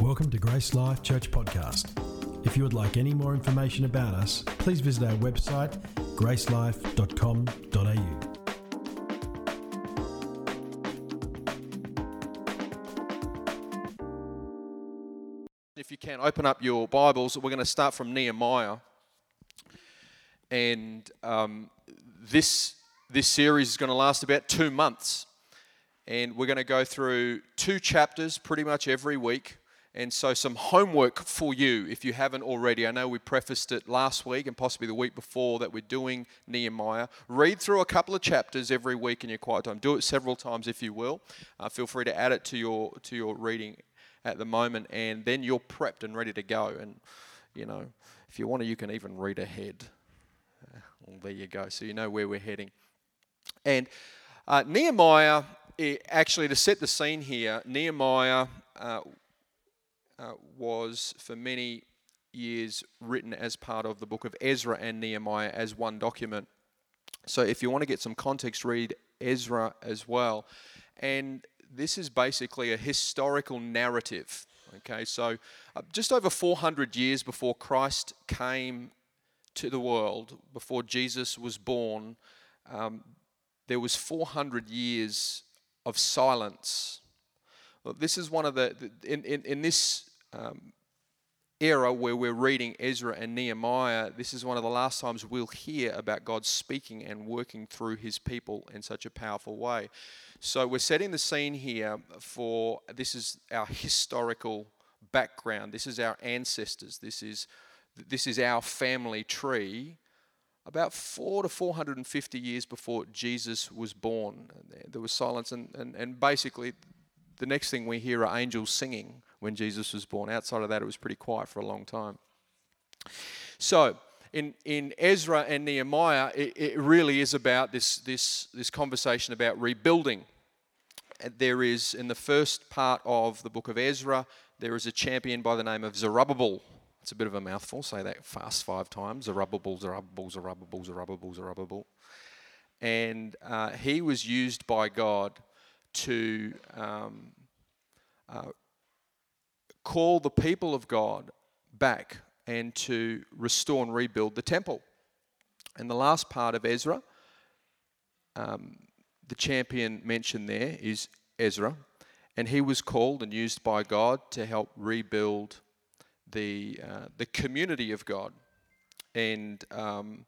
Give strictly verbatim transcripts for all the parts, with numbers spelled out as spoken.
Welcome to Grace Life Church Podcast. If you would like any more information about us, please visit our website, grace life dot com dot a u. If you can, open up your Bibles. We're going to start from Nehemiah. And um, this, this series is going to last about two months. And we're going to go through two chapters pretty much every week. And so some homework for you if you haven't already. I know we prefaced it last week and possibly the week before that we're doing Nehemiah. Read through a couple of chapters every week in your quiet time. Do it several times if you will. Uh, feel free to add it to your to your reading at the moment, and then you're prepped and ready to go. And, you know, if you want to, you can even read ahead. Uh, well, there you go. So you know where we're heading. And uh, Nehemiah, it, actually, to set the scene here, Nehemiah... Uh, Uh, was for many years written as part of the book of Ezra and Nehemiah as one document. So if you want to get some context, read Ezra as well. And this is basically a historical narrative. Okay, so uh, just over four hundred years before Christ came to the world, before Jesus was born, um, there was four hundred years of silence. Well, this is one of the, in, in, in this Um, era where we're reading Ezra and Nehemiah, this is one of the last times we'll hear about God speaking and working through his people in such a powerful way. So we're setting the scene here for, this is our historical background, this is our ancestors, this is this is our family tree, about four to four hundred fifty years before Jesus was born. There was silence, and, and, and basically the next thing we hear are angels singing when Jesus was born. Outside of that, it was pretty quiet for a long time. So, in, in Ezra and Nehemiah, it, it really is about this, this, this conversation about rebuilding. There is, in the first part of the book of Ezra, there is a champion by the name of Zerubbabel. It's a bit of a mouthful. Say that fast five times. Zerubbabel, Zerubbabel, Zerubbabel, Zerubbabel, Zerubbabel. And uh, he was used by God to um, uh, call the people of God back and to restore and rebuild the temple. And the last part of Ezra, um, the champion mentioned there is Ezra, and he was called and used by God to help rebuild the uh, the community of God. And um,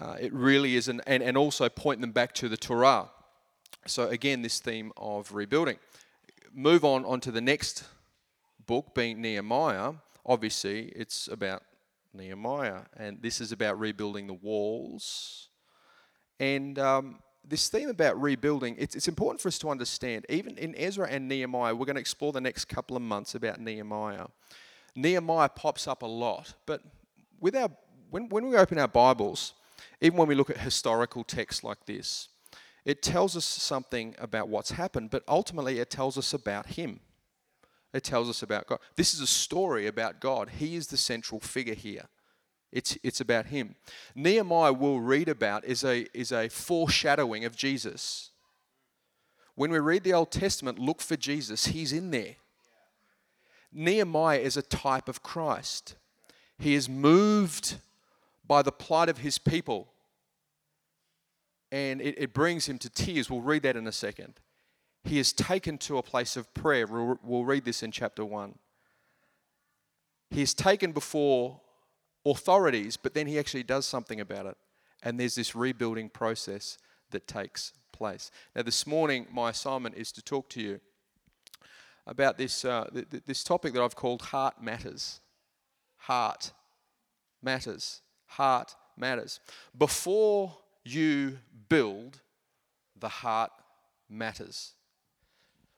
uh, it really is, an, and, and also point them back to the Torah. So again, this theme of rebuilding. Move on onto the next book, being Nehemiah. Obviously, it's about Nehemiah, and this is about rebuilding the walls. And um, this theme about rebuilding, it's, it's important for us to understand. Even in Ezra and Nehemiah, we're going to explore the next couple of months about Nehemiah. Nehemiah pops up a lot, but with our when, when we open our Bibles, even when we look at historical texts like this, it tells us something about what's happened, but ultimately it tells us about him. It tells us about God. This is a story about God. He is the central figure here. It's, it's about him. Nehemiah, we'll read about, is a, is a foreshadowing of Jesus. When we read the Old Testament, look for Jesus. He's in there. Nehemiah is a type of Christ. He is moved by the plight of his people. And it, it brings him to tears. We'll read that in a second. He is taken to a place of prayer. We'll, we'll read this in chapter one. He is taken before authorities, but then he actually does something about it. And there's this rebuilding process that takes place. Now, this morning, my assignment is to talk to you about this, uh, th- th- this topic that I've called Heart Matters. Heart Matters. Heart Matters. Before you build, the heart matters.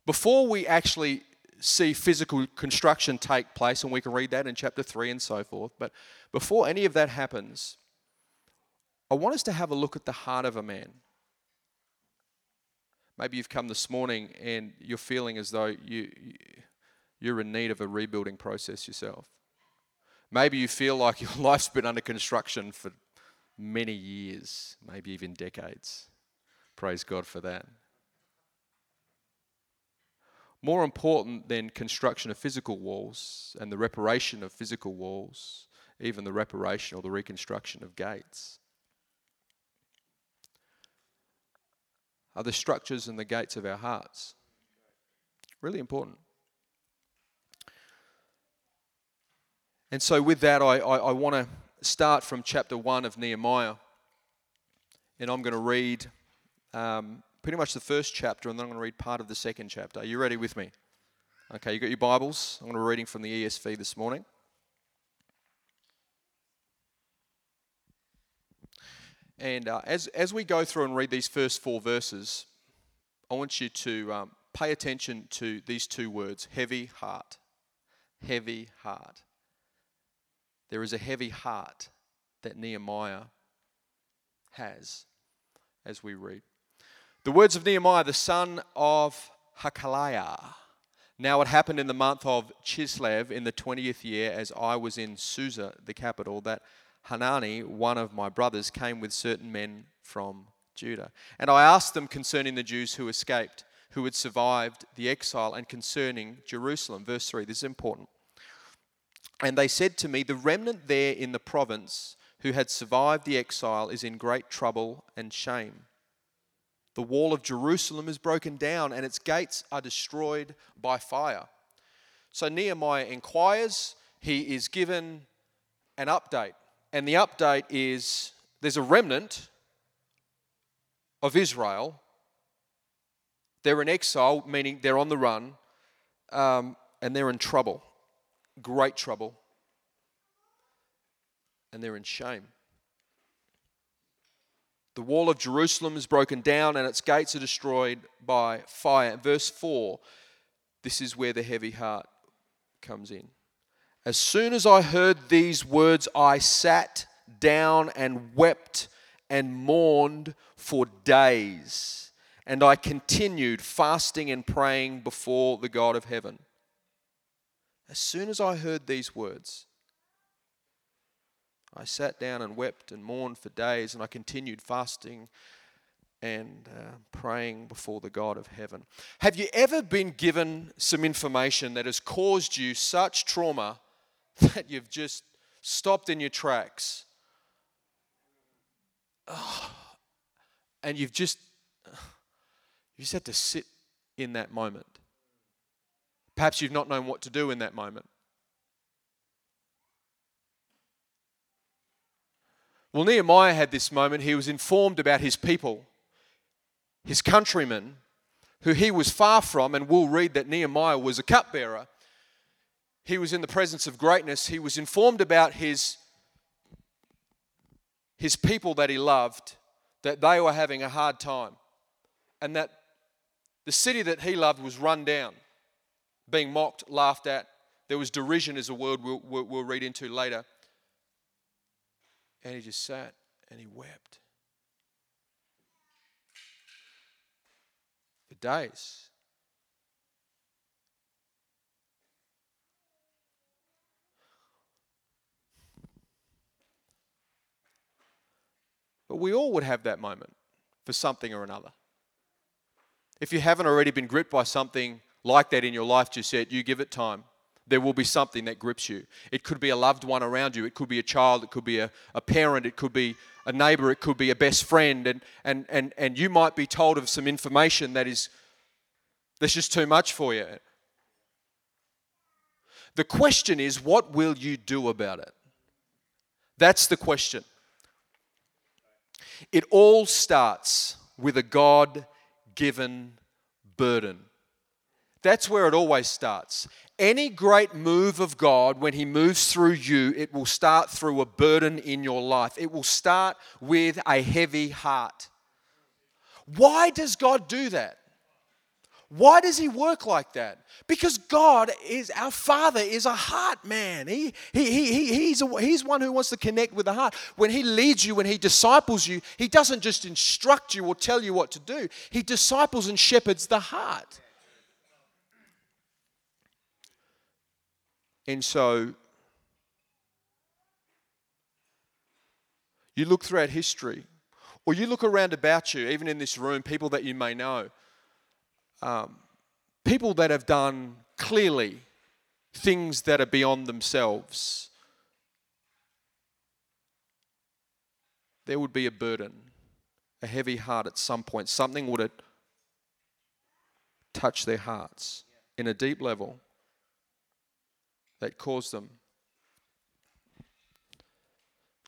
Before we actually see physical construction take place, and we can read that in chapter three and so forth, but before any of that happens, I want us to have a look at the heart of a man. Maybe you've come this morning and you're feeling as though you, you're in need of a rebuilding process yourself. Maybe you feel like your life's been under construction for many years, maybe even decades. Praise God for that. More important than construction of physical walls and the reparation of physical walls, even the reparation or the reconstruction of gates, are the structures and the gates of our hearts. Really important. And so with that, I, I, I want to start from chapter one of Nehemiah. And I'm going to read um, pretty much the first chapter, and then I'm going to read part of the second chapter. Are you ready with me? Okay, you got your Bibles? I'm going to be reading from the E S V this morning. And uh, as, as we go through and read these first four verses, I want you to um, pay attention to these two words, heavy heart, heavy heart. There is a heavy heart that Nehemiah has as we read. The words of Nehemiah, the son of Hakaliah. Now it happened in the month of Chislev in the twentieth year as I was in Susa, the capital, that Hanani, one of my brothers, came with certain men from Judah. And I asked them concerning the Jews who escaped, who had survived the exile, and concerning Jerusalem. Verse three, this is important. And they said to me, the remnant there in the province who had survived the exile is in great trouble and shame. The wall of Jerusalem is broken down and its gates are destroyed by fire. So Nehemiah inquires, he is given an update. And the update is, there's a remnant of Israel. They're in exile, meaning they're on the run, um, and they're in trouble. Great trouble, and they're in shame. The wall of Jerusalem is broken down and its gates are destroyed by fire. Verse four, this is where the heavy heart comes in. As soon as I heard these words, I sat down and wept and mourned for days, and I continued fasting and praying before the God of heaven. As soon as I heard these words, I sat down and wept and mourned for days, and I continued fasting and uh, praying before the God of heaven. Have you ever been given some information that has caused you such trauma that you've just stopped in your tracks? Oh, and you've just, you just had to sit in that moment. Perhaps you've not known what to do in that moment. Well, Nehemiah had this moment. He was informed about his people, his countrymen, who he was far from, and we'll read that Nehemiah was a cupbearer. He was in the presence of greatness. He was informed about his, his people that he loved, that they were having a hard time, and that the city that he loved was run down, being mocked, laughed at. There was derision, is a word we'll, we'll, we'll read into later. And he just sat and he wept for days. But we all would have that moment for something or another. If you haven't already been gripped by something like that in your life just yet, you give it time. There will be something that grips you. It could be a loved one around you. It could be a child. It could be a, a parent. It could be a neighbor. It could be a best friend. And and and and you might be told of some information that is, that's just too much for you. The question is, what will you do about it? That's the question. It all starts with a God-given burden. That's where it always starts. Any great move of God, when He moves through you, it will start through a burden in your life. It will start with a heavy heart. Why does God do that? Why does He work like that? Because God is, our Father is a heart man. He, he, he, he, he's, a, he's one who wants to connect with the heart. When He leads you, when He disciples you, He doesn't just instruct you or tell you what to do. He disciples and shepherds the heart. And so, you look throughout history, or you look around about you, even in this room, people that you may know, um, people that have done clearly things that are beyond themselves, there would be a burden, a heavy heart at some point. Something would have touched their hearts in a deep level that caused them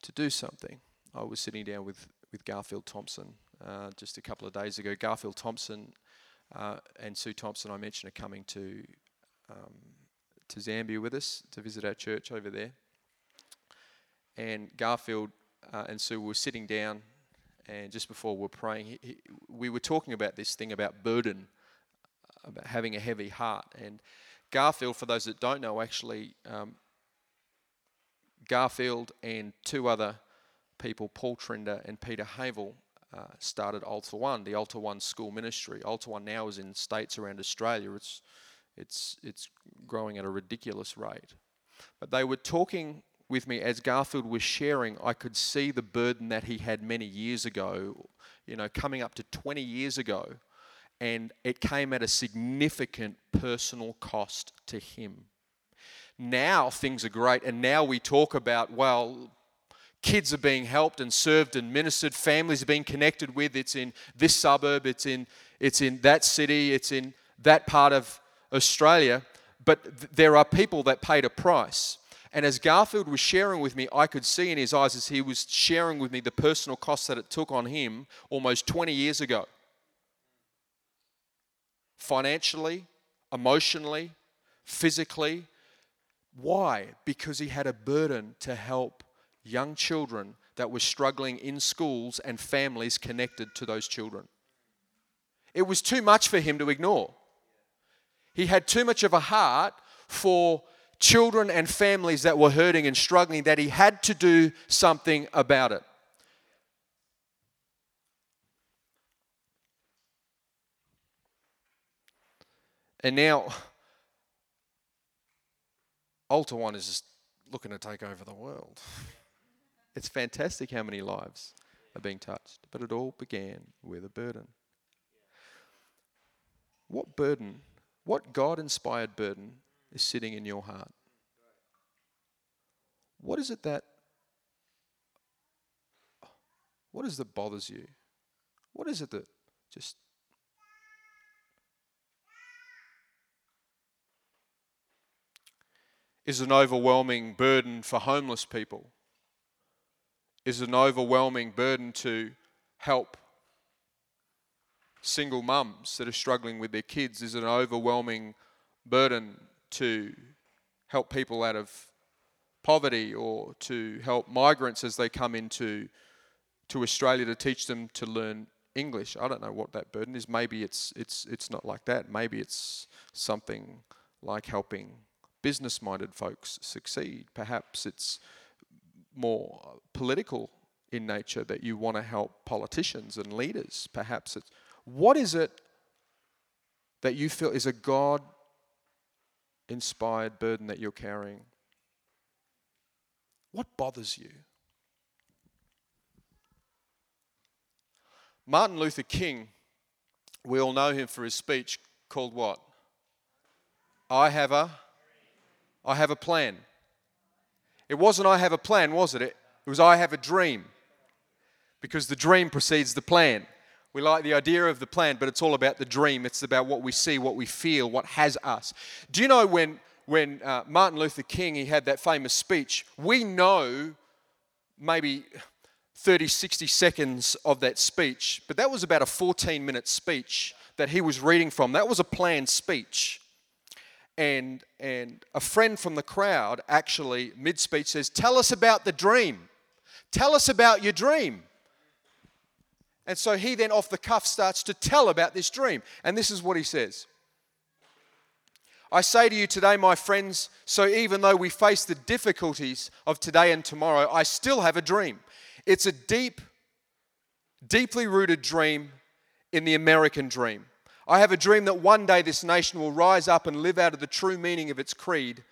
to do something. I was sitting down with, with Garfield Thompson uh, just a couple of days ago. Garfield Thompson uh, and Sue Thompson, I mentioned, are coming to um, to Zambia with us to visit our church over there. And Garfield uh, and Sue were sitting down, and just before we were praying, he, he, we were talking about this thing about burden, about having a heavy heart. And Garfield, for those that don't know, actually, um, Garfield and two other people, Paul Trinder and Peter Havel, uh, started Altar One, the Altar One school ministry. Altar One now is in states around Australia. It's it's it's growing at a ridiculous rate. But they were talking with me as Garfield was sharing. I could see the burden that he had many years ago, you know, coming up to twenty years ago. And it came at a significant personal cost to him. Now things are great, and now we talk about, well, kids are being helped and served and ministered, families are being connected with, it's in this suburb, it's in it's in that city, it's in that part of Australia. But th- there are people that paid a price. And as Garfield was sharing with me, I could see in his eyes as he was sharing with me the personal cost that it took on him almost twenty years ago. Financially, emotionally, physically. Why? Because he had a burden to help young children that were struggling in schools and families connected to those children. It was too much for him to ignore. He had too much of a heart for children and families that were hurting and struggling that he had to do something about it. And now, Altar One is just looking to take over the world. It's fantastic how many lives are being touched. But it all began with a burden. What burden, what God-inspired burden is sitting in your heart? What is it that, what is it that bothers you? What is it that just... is an overwhelming burden for homeless people, is an overwhelming burden to help single mums that are struggling with their kids, is an overwhelming burden to help people out of poverty or to help migrants as they come into to Australia to teach them to learn English. I don't know what that burden is. Maybe it's it's it's not like that. Maybe it's something like helping business-minded folks succeed. Perhaps it's more political in nature that you want to help politicians and leaders. Perhaps it's... what is it that you feel is a God-inspired burden that you're carrying? What bothers you? Martin Luther King, we all know him for his speech called what? I have a... I have a plan. It wasn't I have a plan, was it? It was I have a dream. Because the dream precedes the plan. We like the idea of the plan, but it's all about the dream. It's about what we see, what we feel, what has us. Do you know when, when uh, Martin Luther King, he had that famous speech, we know maybe thirty, sixty seconds of that speech, but that was about a fourteen-minute speech that he was reading from. That was a planned speech. And and a friend from the crowd actually, mid-speech, says, tell us about the dream. Tell us about your dream. And so he then, off the cuff, starts to tell about this dream. And this is what he says. I say to you today, my friends, so even though we face the difficulties of today and tomorrow, I still have a dream. It's a deep, deeply rooted dream in the American dream. I have a dream that one day this nation will rise up and live out of the true meaning of its creed,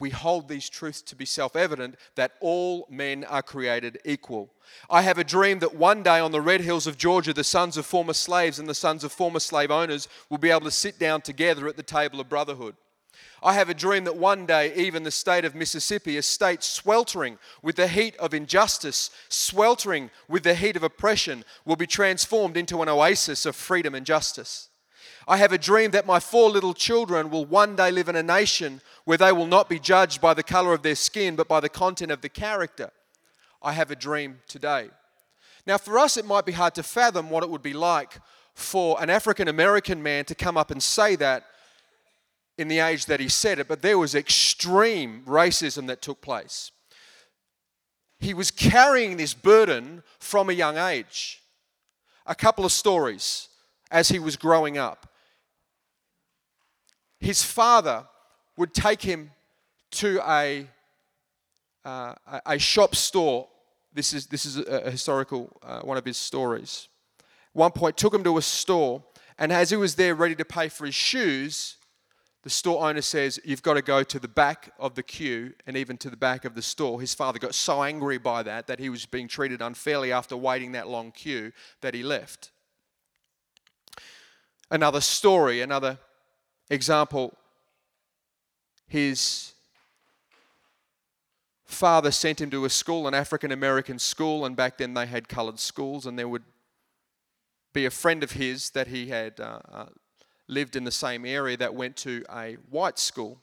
we hold these truths to be self-evident, that all men are created equal. I have a dream that one day on the red hills of Georgia, the sons of former slaves and the sons of former slave owners will be able to sit down together at the table of brotherhood. I have a dream that one day even the state of Mississippi, a state sweltering with the heat of injustice, sweltering with the heat of oppression, will be transformed into an oasis of freedom and justice. I have a dream that my four little children will one day live in a nation where they will not be judged by the color of their skin, but by the content of their character. I have a dream today. Now, for us, it might be hard to fathom what it would be like for an African American man to come up and say that in the age that he said it, but there was extreme racism that took place. He was carrying this burden from a young age. A couple of stories as he was growing up. His father would take him to a uh, a shop store. This is this is a historical uh, one of his stories. At one point, took him to a store, and as he was there ready to pay for his shoes, the store owner says, "You've got to go to the back of the queue and even to the back of the store." His father got so angry by that that he was being treated unfairly after waiting that long queue that he left. Another story, another example, his father sent him to a school, an African American school, and back then they had coloured schools, and there would be a friend of his that he had uh, uh, lived in the same area that went to a white school.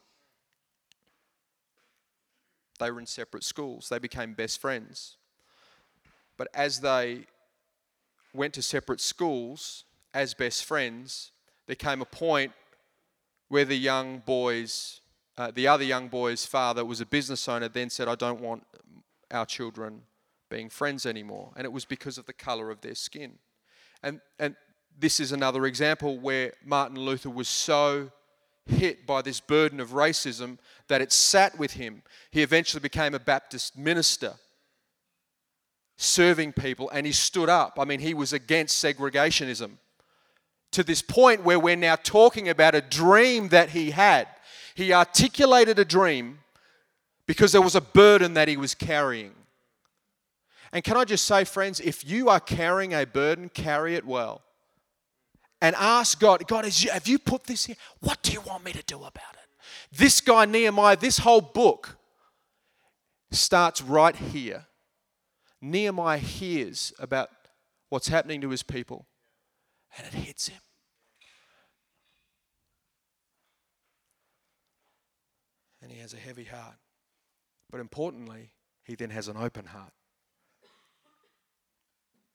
They were in separate schools. They became best friends. But as they went to separate schools as best friends, there came a point where the young boy's, uh, the other young boy's father was a business owner, then said, "I don't want our children being friends anymore." And it was because of the colour of their skin. And and this is another example where Martin Luther was so hit by this burden of racism that it sat with him. He eventually became a Baptist minister, serving people, and he stood up. I mean, he was against segregationism, to this point where we're now talking about a dream that he had. He articulated a dream because there was a burden that he was carrying. And can I just say, friends, if you are carrying a burden, carry it well. And ask God, God, is you, have you put this here? What do you want me to do about it? This guy, Nehemiah, this whole book starts right here. Nehemiah hears about what's happening to his people, and it hits him. And he has a heavy heart. But importantly, he then has an open heart.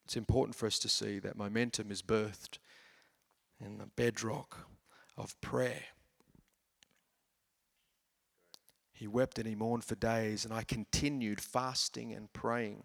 It's important for us to see that momentum is birthed in the bedrock of prayer. He wept and he mourned for days, and I continued fasting and praying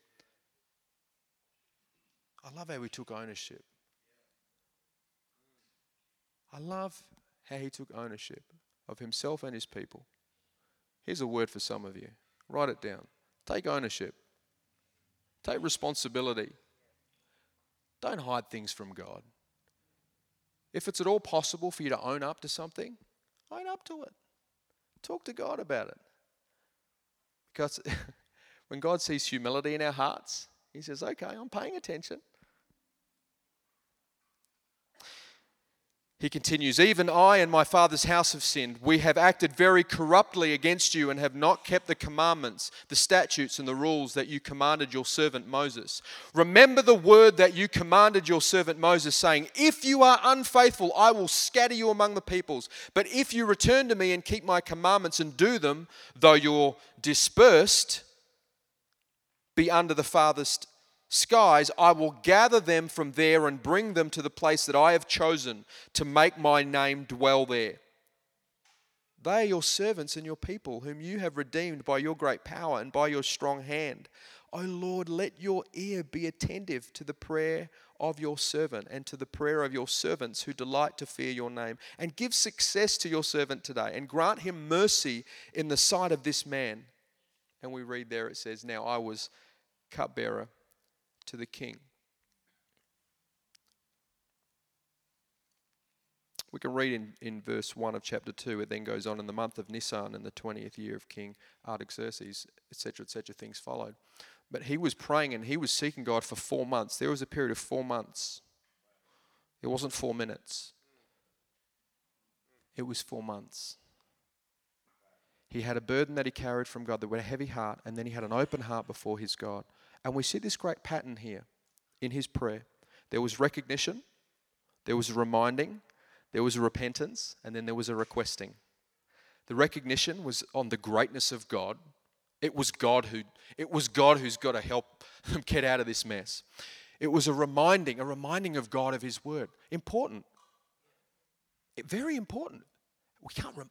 I love how he took ownership. I love how he took ownership of himself and his people. Here's a word for some of you. Write it down. Take ownership. Take responsibility. Don't hide things from God. If it's at all possible for you to own up to something, own up to it. Talk to God about it. Because when God sees humility in our hearts, he says, "Okay, I'm paying attention." He continues, "Even I and my father's house have sinned. We have acted very corruptly against you and have not kept the commandments, the statutes and the rules that you commanded your servant Moses. Remember the word that you commanded your servant Moses, saying, 'If you are unfaithful, I will scatter you among the peoples. But if you return to me and keep my commandments and do them, though you're dispersed, be under the farthest skies, I will gather them from there and bring them to the place that I have chosen to make my name dwell there.' They are your servants and your people, whom you have redeemed by your great power and by your strong hand. O Lord, let your ear be attentive to the prayer of your servant and to the prayer of your servants who delight to fear your name. And give success to your servant today, and grant him mercy in the sight of this man. And we read there, it says, now I was cupbearer to the king. We can read in, in verse one of chapter two, it then goes on, in the month of Nisan, in the twentieth year of King Artaxerxes, et cetera, et cetera, things followed. But he was praying and he was seeking God for four months. There was a period of four months. It wasn't four minutes. It was four months. He had a burden that he carried from God, that with a heavy heart, and then he had an open heart before his God. And we see this great pattern here in his prayer. There was recognition, there was a reminding, there was a repentance, and then there was a requesting. The recognition was on the greatness of God. It was God who it was God who's got to help them get out of this mess. It was a reminding, a reminding of God, of his word. Important. It, very important. We can't rem-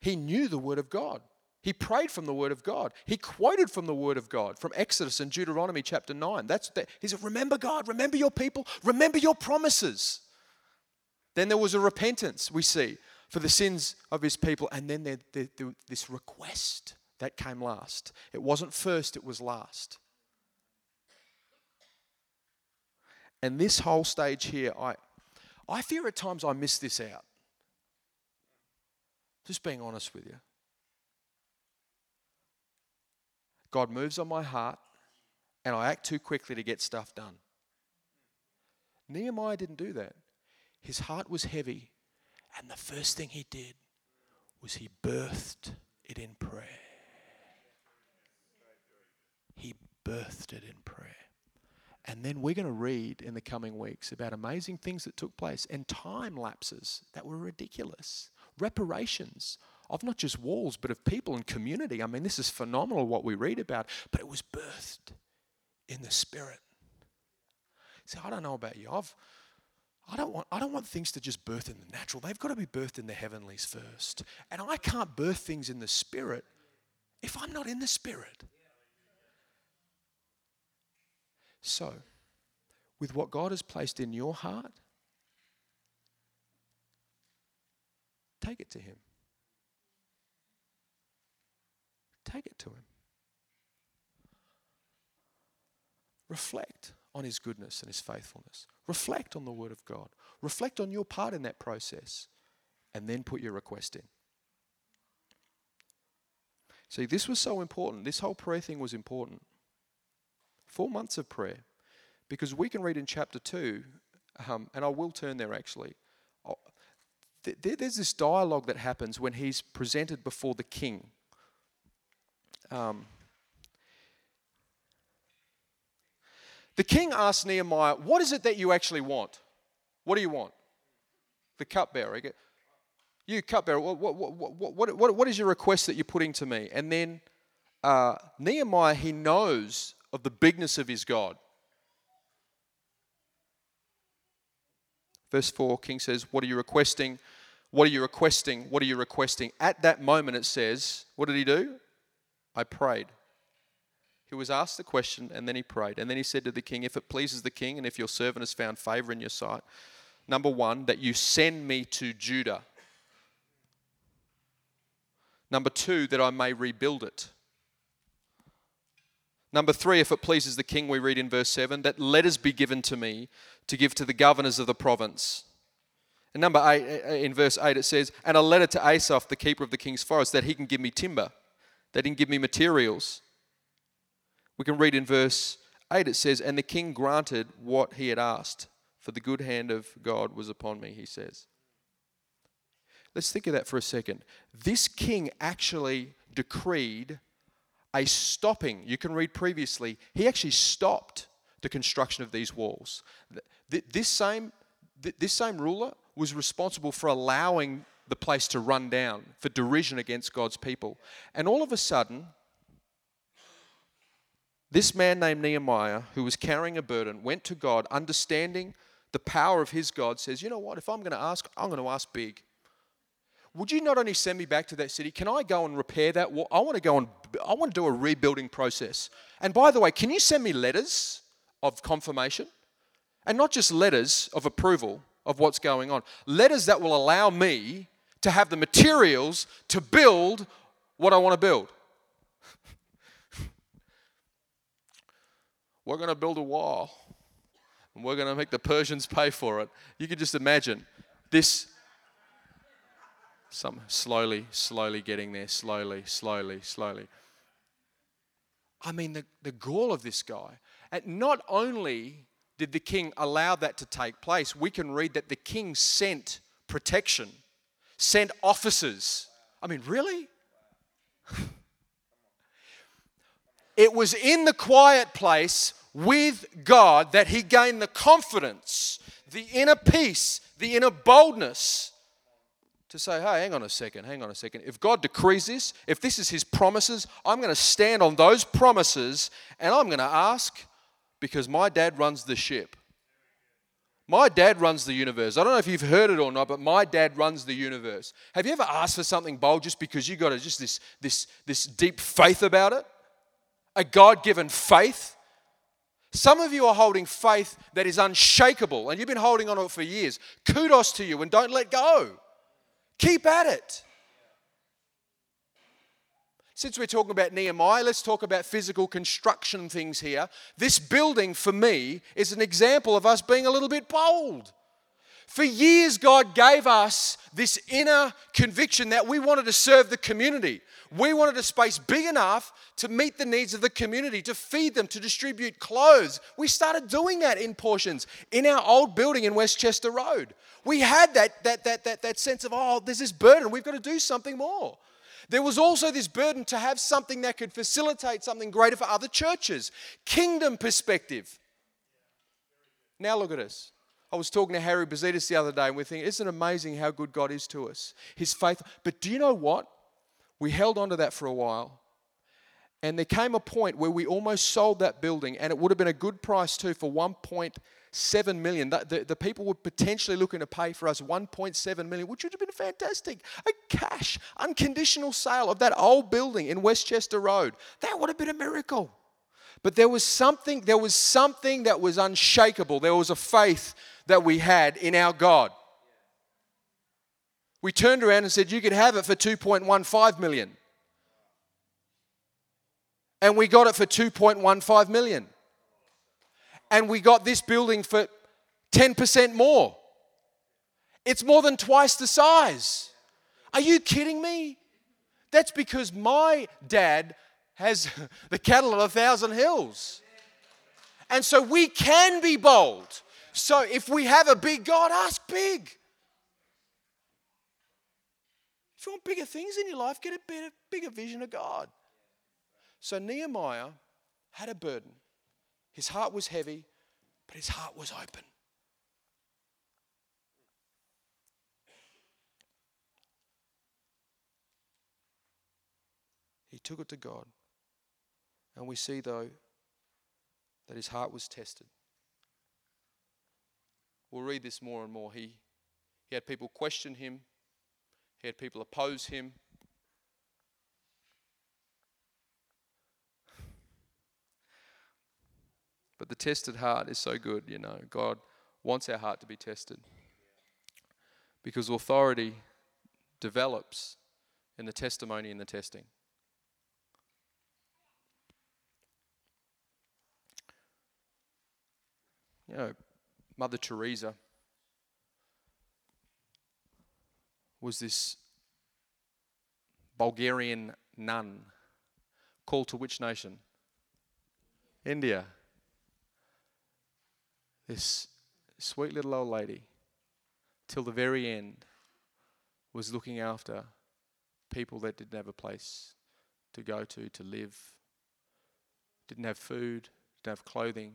He knew the word of God. He prayed from the word of God. He quoted from the word of God, from Exodus and Deuteronomy chapter nine. That's that. He said, remember God, remember your people, remember your promises. Then there was a repentance, we see, for the sins of his people. And then there, there, there, this request that came last. It wasn't first, it was last. And this whole stage here, I, I fear at times I miss this out. Just being honest with you. God moves on my heart, and I act too quickly to get stuff done. Nehemiah didn't do that. His heart was heavy, and the first thing he did was he birthed it in prayer. He birthed it in prayer. And then we're going to read in the coming weeks about amazing things that took place and time lapses that were ridiculous. Reparations of not just walls, but of people and community. I mean, this is phenomenal what we read about, but it was birthed in the Spirit. See, I don't know about you. I've... I don't want I don't want things to just birth in the natural. They've got to be birthed in the heavenlies first. And I can't birth things in the Spirit if I'm not in the Spirit. So, with what God has placed in your heart, take it to Him. Take it to Him. Reflect on His goodness and His faithfulness. Reflect on the Word of God. Reflect on your part in that process, and then put your request in. See, this was so important. This whole prayer thing was important. Four months of prayer. Because we can read in chapter two, um, and I will turn there actually. Oh, th- th- there's this dialogue that happens when he's presented before the king. Um... The king asked Nehemiah, what is it that you actually want? What do you want? The cupbearer. You cupbearer, what, what, what, what, what, what is your request that you're putting to me? And then uh, Nehemiah, he knows of the bigness of his God. Verse four, king says, what are you requesting? What are you requesting? What are you requesting? At that moment it says, what did he do? I prayed. He was asked the question, and then he prayed. And then he said to the king, if it pleases the king, and if your servant has found favor in your sight, number one, that you send me to Judah. Number two, that I may rebuild it. Number three, if it pleases the king, we read in verse seven, that letters be given to me to give to the governors of the province. And number eight, in verse eight, it says, and a letter to Asaph, the keeper of the king's forest, that he can give me timber, that he can give me materials. We can read in verse eight, it says, and the king granted what he had asked, for the good hand of God was upon me, he says. Let's think of that for a second. This king actually decreed a stopping. You can read previously, he actually stopped the construction of these walls. This same, this same ruler was responsible for allowing the place to run down, for derision against God's people. And all of a sudden, this man named Nehemiah, who was carrying a burden, went to God, understanding the power of his God, says, you know what, if I'm going to ask, I'm going to ask big. would you not only send me back to that city, can I go and repair that wall? I want to go and I want to do a rebuilding process. And by the way, can you send me letters of confirmation? And not just letters of approval of what's going on. Letters that will allow me to have the materials to build what I want to build. We're going to build a wall. And we're going to make the Persians pay for it. You can just imagine this. Some slowly, slowly getting there. Slowly, slowly, slowly. I mean, the, the gall of this guy. And not only did the king allow that to take place, we can read that the king sent protection, sent officers. I mean, really? It was in the quiet place with God that he gained the confidence, the inner peace, the inner boldness to say, hey, hang on a second, hang on a second. If God decrees this, if this is his promises, I'm going to stand on those promises and I'm going to ask because my dad runs the ship. My dad runs the universe. I don't know if you've heard it or not, but my dad runs the universe. Have you ever asked for something bold just because you got just this, this, this deep faith about it? A God-given faith. Some of you are holding faith that is unshakable, and you've been holding on to it for years. Kudos to you, and don't let go. Keep at it. Since we're talking about Nehemiah, let's talk about physical construction things here. This building, for me, is an example of us being a little bit bold. For years, God gave us this inner conviction that we wanted to serve the community. We wanted a space big enough to meet the needs of the community, to feed them, to distribute clothes. We started doing that in portions in our old building in Westchester Road. We had that, that, that, that, that sense of, oh, there's this burden. We've got to do something more. There was also this burden to have something that could facilitate something greater for other churches. Kingdom perspective. Now look at us. I was talking to Harry Bozitas the other day and we're thinking, isn't it amazing how good God is to us? His faith. But do you know what? We held on to that for a while. And there came a point where we almost sold that building, and it would have been a good price too for one point seven million dollars. The, the, the people were potentially looking to pay for us one point seven million dollars, which would have been fantastic. A cash, unconditional sale of that old building in Westchester Road. That would have been a miracle. But there was something, there was something that was unshakable. There was a faith that we had in our God. We turned around and said, you could have it for two point one five million. And we got it for two point one five million. And we got this building for ten percent more. It's more than twice the size. Are you kidding me? That's because my dad has the cattle on a thousand hills. And so we can be bold. So if we have a big God, ask big. If you want bigger things in your life, get a better, bigger vision of God. So Nehemiah had a burden. His heart was heavy, but his heart was open. He took it to God. And we see, though, that his heart was tested. We'll read this more and more. He, he had people question him. He had people oppose him. But the tested heart is so good, you know. God wants our heart to be tested. Because authority develops in the testimony and the testing. You know, Mother Teresa was this Bulgarian nun called to which nation? India. This sweet little old lady, till the very end, was looking after people that didn't have a place to go to, to live, didn't have food, didn't have clothing.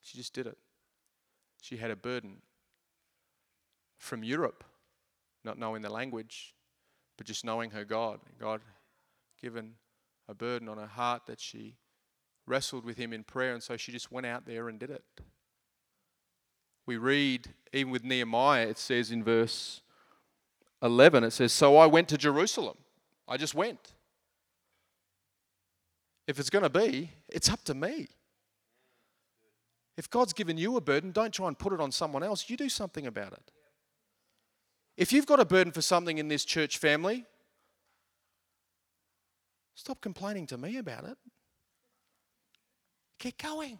She just did it. She had a burden from Europe, not knowing the language, but just knowing her God. God given a burden on her heart that she wrestled with him in prayer, and so she just went out there and did it. We read, even with Nehemiah, it says in verse eleven, it says, "So I went to Jerusalem." I just went. If it's going to be, it's up to me. If God's given you a burden, don't try and put it on someone else. You do something about it. If you've got a burden for something in this church family, stop complaining to me about it. Get going.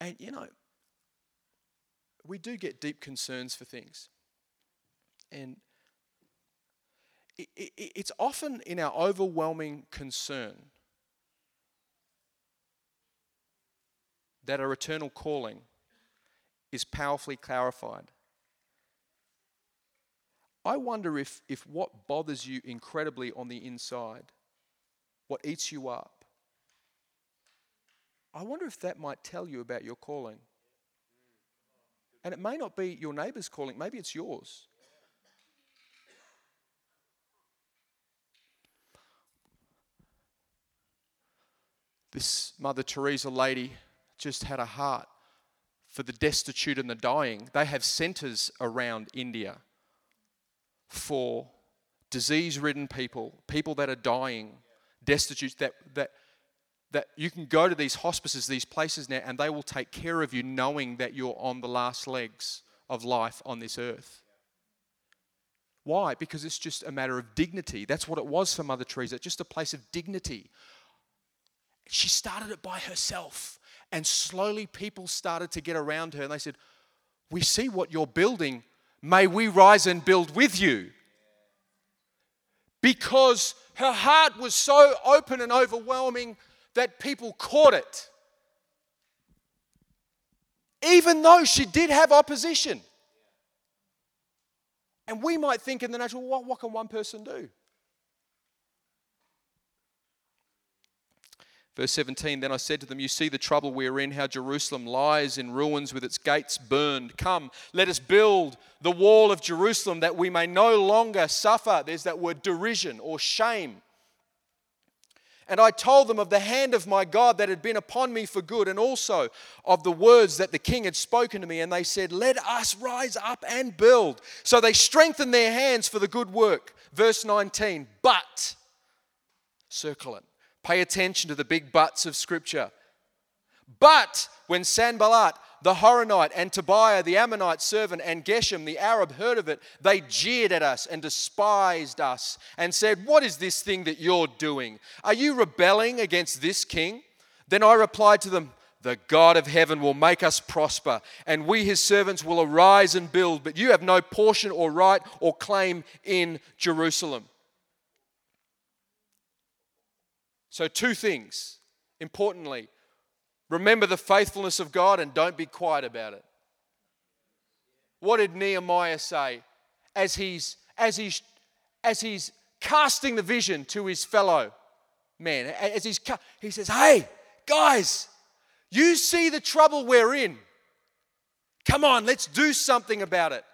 And, you know, we do get deep concerns for things. And it, it, it's often in our overwhelming concern that our eternal calling is powerfully clarified. I wonder if, if what bothers you incredibly on the inside, what eats you up, I wonder if that might tell you about your calling. And it may not be your neighbor's calling, maybe it's yours. This Mother Teresa lady just had a heart for the destitute and the dying. They have centers around India for disease-ridden people, people that are dying, destitute, that that that you can go to these hospices, these places now, and they will take care of you knowing that you're on the last legs of life on this earth. Why? Because it's just a matter of dignity. That's what it was for Mother Teresa, just a place of dignity. She started it by herself, and slowly people started to get around her, and they said, "We see what you're building. May we rise and build with you." Because her heart was so open and overwhelming that people caught it. Even though she did have opposition. And we might think in the natural, well, what can one person do? Verse seventeen, "Then I said to them, you see the trouble we are in, how Jerusalem lies in ruins with its gates burned. Come, let us build the wall of Jerusalem that we may no longer suffer." There's that word derision or shame. "And I told them of the hand of my God that had been upon me for good, and also of the words that the king had spoken to me. And they said, let us rise up and build. So they strengthened their hands for the good work." Verse nineteen, "But," circle it. Pay attention to the big buts of Scripture. "But when Sanballat, the Horonite, and Tobiah, the Ammonite servant, and Geshem, the Arab, heard of it, they jeered at us and despised us and said, what is this thing that you're doing? Are you rebelling against this king? Then I replied to them, the God of heaven will make us prosper, and we his servants will arise and build, but you have no portion or right or claim in Jerusalem." So two things, importantly. Remember the faithfulness of God and don't be quiet about it. What did Nehemiah say as he's, as he's, as he's casting the vision to his fellow man? As he's, he says, hey, guys, you see the trouble we're in. Come on, let's do something about it.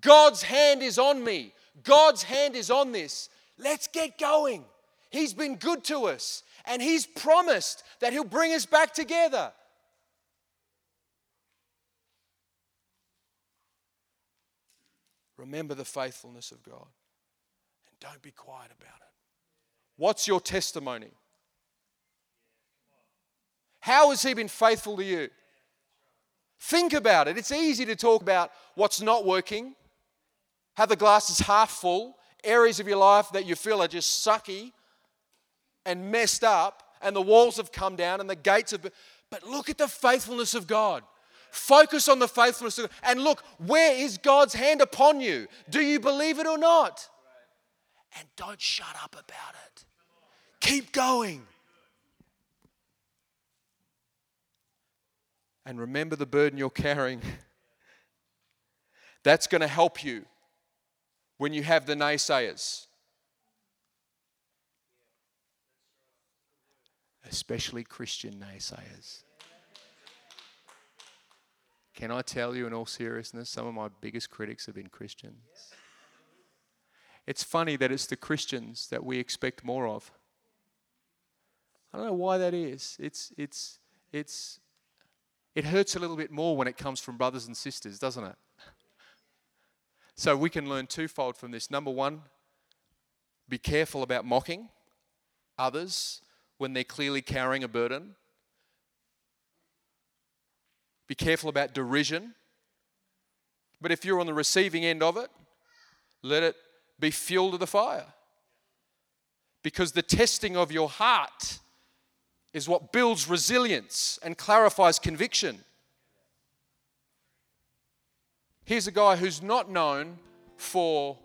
God's hand is on me. God's hand is on this. Let's get going. He's been good to us, and He's promised that He'll bring us back together. Remember the faithfulness of God, and don't be quiet about it. What's your testimony? How has He been faithful to you? Think about it. It's easy to talk about what's not working, how the glass is half full, areas of your life that you feel are just sucky, and messed up, and the walls have come down, and the gates have been... But look at the faithfulness of God. Focus on the faithfulness of God. And look, where is God's hand upon you? Do you believe it or not? And don't shut up about it. Keep going. And remember the burden you're carrying. That's going to help you when you have the naysayers. Especially Christian naysayers. Can I tell you in all seriousness, some of my biggest critics have been Christians. It's funny that it's the Christians that we expect more of. I don't know why that is. It's it's it's it hurts a little bit more when it comes from brothers and sisters, doesn't it? So we can learn twofold from this. Number one, be careful about mocking others when they're clearly carrying a burden. Be careful about derision. But if you're on the receiving end of it, let it be fuel to the fire. Because the testing of your heart is what builds resilience and clarifies conviction. Here's a guy who's not known for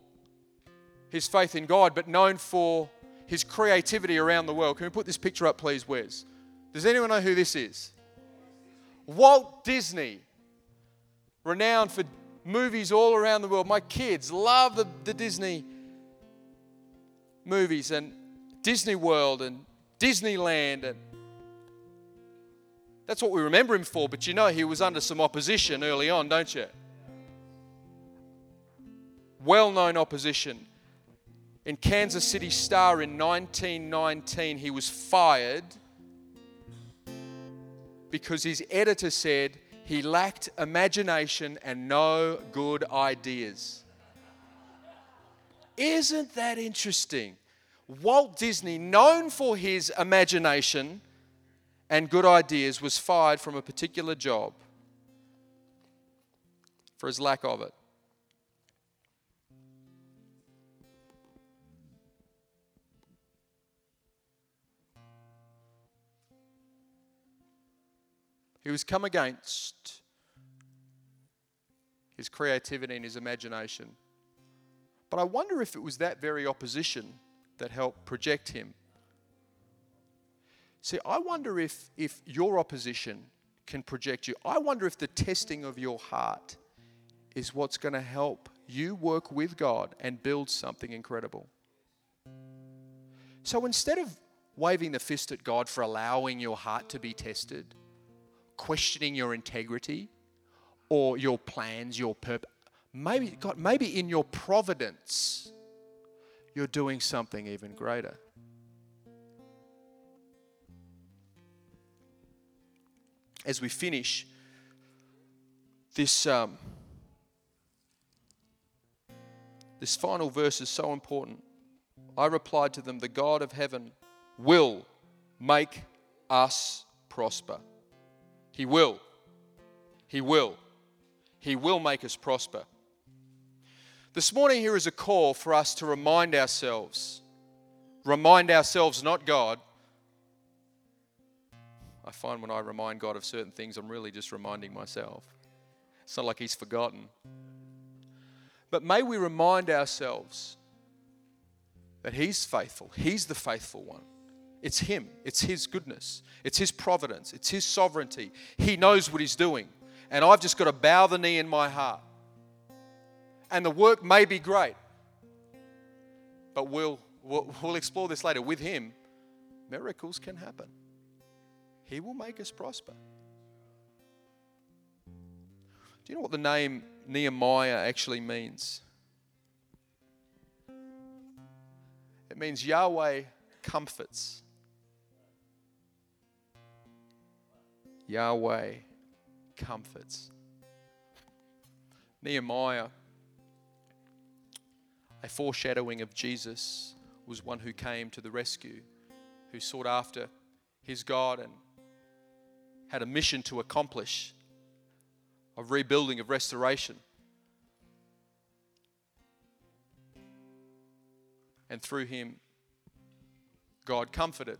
his faith in God, but known for his creativity around the world. Can we put this picture up, please, Wes? Does anyone know who this is? Walt Disney, renowned for movies all around the world. My kids love the, the Disney movies and Disney World and Disneyland, and that's what we remember him for. But you know, he was under some opposition early on, don't you? Well-known opposition. In Kansas City Star in nineteen nineteen, he was fired because his editor said he lacked imagination and no good ideas. Isn't that interesting? Walt Disney, known for his imagination and good ideas, was fired from a particular job for his lack of it. He was come against his creativity and his imagination. But I wonder if it was that very opposition that helped project him. See, I wonder if, if your opposition can project you. I wonder if the testing of your heart is what's going to help you work with God and build something incredible. So instead of waving the fist at God for allowing your heart to be tested, questioning your integrity or your plans, your purpose, maybe God, maybe in your providence, you're doing something even greater. As we finish this, um, this final verse is so important. I replied to them, "The God of heaven will make us prosper." He will. He will. He will make us prosper. This morning here is a call for us to remind ourselves. Remind ourselves, not God. I find when I remind God of certain things, I'm really just reminding myself. It's not like He's forgotten. But may we remind ourselves that He's faithful. He's the faithful one. It's Him. It's His goodness. It's His providence. It's His sovereignty. He knows what He's doing. And I've just got to bow the knee in my heart. And the work may be great, but we'll, we'll we'll explore this later. With Him, miracles can happen. He will make us prosper. Do you know what the name Nehemiah actually means? It means Yahweh comforts. Yahweh comforts. Nehemiah, a foreshadowing of Jesus, was one who came to the rescue, who sought after his God and had a mission to accomplish of rebuilding, of restoration. And through him, God comforted.